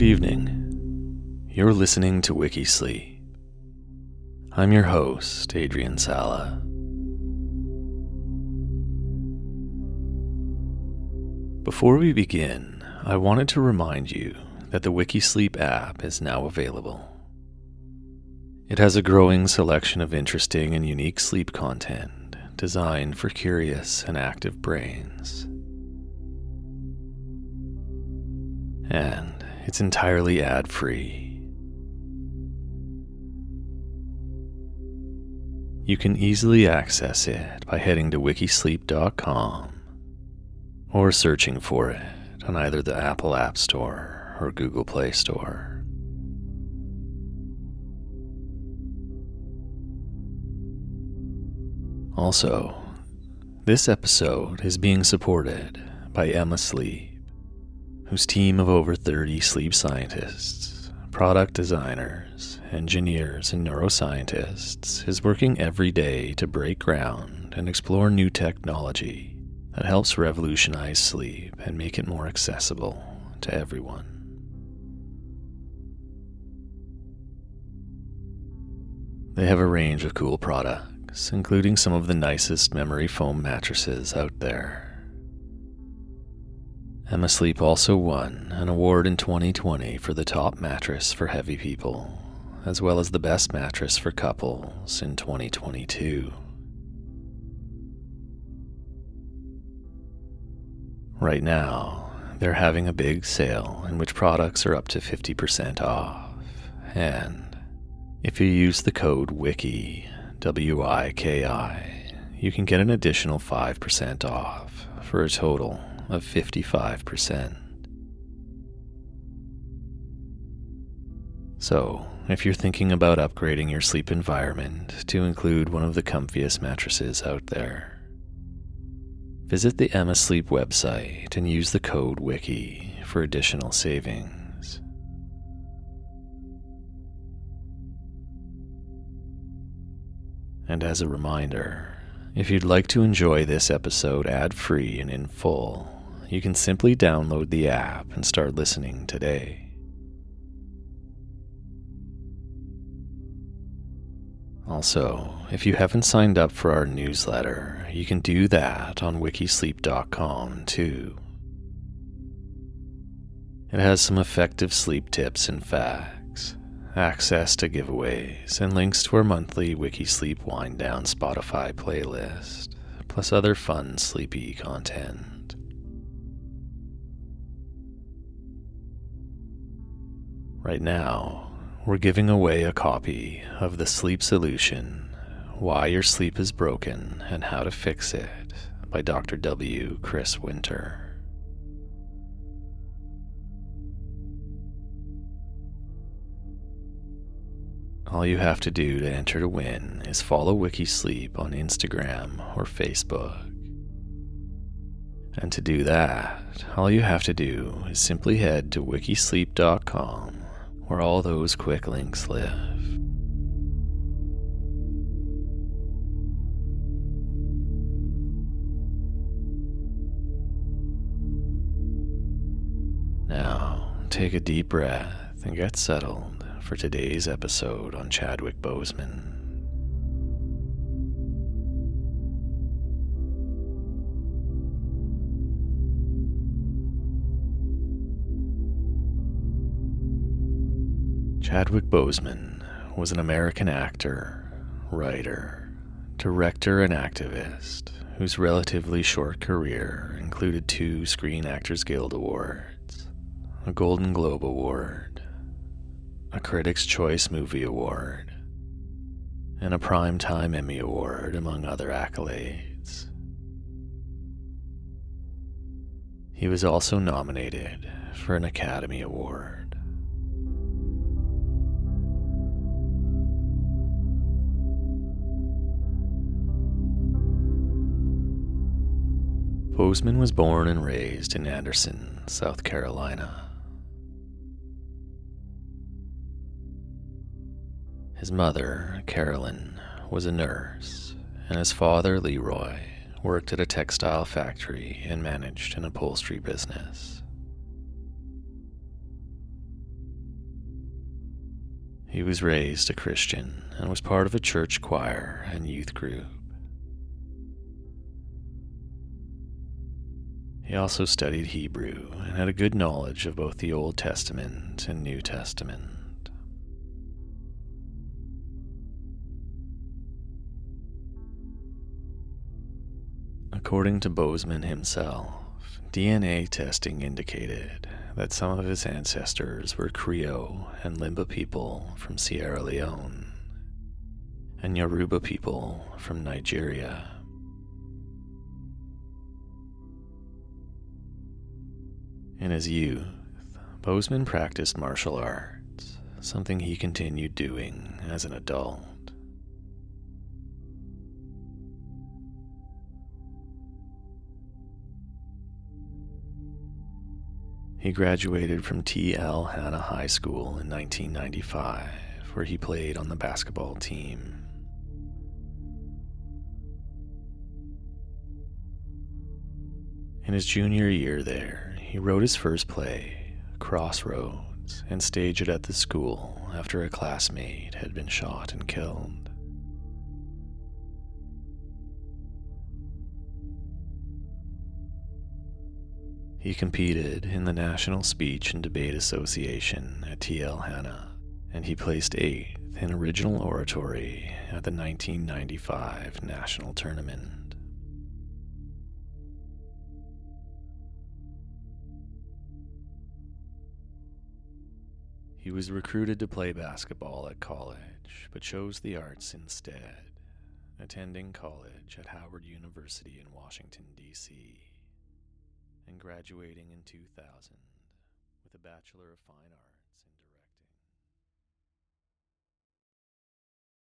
Good evening. You're listening to Wikisleep. I'm your host, Adrian Sala. Before we begin, I wanted to remind you that the Wikisleep app is now available. It has a growing selection of interesting and unique sleep content designed for curious and active brains. And it's entirely ad-free. You can easily access it by heading to wikisleep.com or searching for it on either the Apple App Store or Google Play Store. Also, this episode is being supported by Emma Sleep, whose team of over 30 sleep scientists, product designers, engineers, and neuroscientists is working every day to break ground and explore new technology that helps revolutionize sleep and make it more accessible to everyone. They have a range of cool products, including some of the nicest memory foam mattresses out there. Emma Sleep also won an award in 2020 for the top mattress for heavy people, as well as the best mattress for couples in 2022. Right now, they're having a big sale in which products are up to 50% off, and if you use the code WIKI, W-I-K-I, you can get an additional 5% off for a total of 55%. So, if you're thinking about upgrading your sleep environment to include one of the comfiest mattresses out there, visit the Emma Sleep website and use the code WIKI for additional savings. And as a reminder, if you'd like to enjoy this episode ad-free and in full, you can simply download the app and start listening today. Also, if you haven't signed up for our newsletter, you can do that on wikisleep.com too. It has some effective sleep tips and facts, access to giveaways, and links to our monthly Wikisleep Wind Down Spotify playlist, plus other fun sleepy content. Right now, we're giving away a copy of The Sleep Solution: Why Your Sleep is Broken and How to Fix It by Dr. W. Chris Winter. All you have to do to enter to win is follow Wikisleep on Instagram or Facebook. And to do that, all you have to do is simply head to wikisleep.com, where all those quick links live. Now, take a deep breath and get settled for today's episode on Chadwick Boseman. Chadwick Boseman was an American actor, writer, director, and activist whose relatively short career included 2 Screen Actors Guild Awards, a Golden Globe Award, a Critics' Choice Movie Award, and a Primetime Emmy Award, among other accolades. He was also nominated for an Academy Award. Boseman was born and raised in Anderson, South Carolina. His mother, Carolyn, was a nurse, and his father, Leroy, worked at a textile factory and managed an upholstery business. He was raised a Christian and was part of a church choir and youth group. He also studied Hebrew and had a good knowledge of both the Old Testament and New Testament. According to Boseman himself, DNA testing indicated that some of his ancestors were Creole and Limba people from Sierra Leone and Yoruba people from Nigeria. In his youth, Boseman practiced martial arts, something he continued doing as an adult. He graduated from T.L. Hanna High School in 1995, where he played on the basketball team. In his junior year there, he wrote his first play, Crossroads, and staged it at the school after a classmate had been shot and killed. He competed in the National Speech and Debate Association at T.L. Hanna, and he placed 8th in original oratory at the 1995 National Tournament. He was recruited to play basketball at college, but chose the arts instead, attending college at Howard University in Washington, D.C., and graduating in 2000 with a Bachelor of Fine Arts.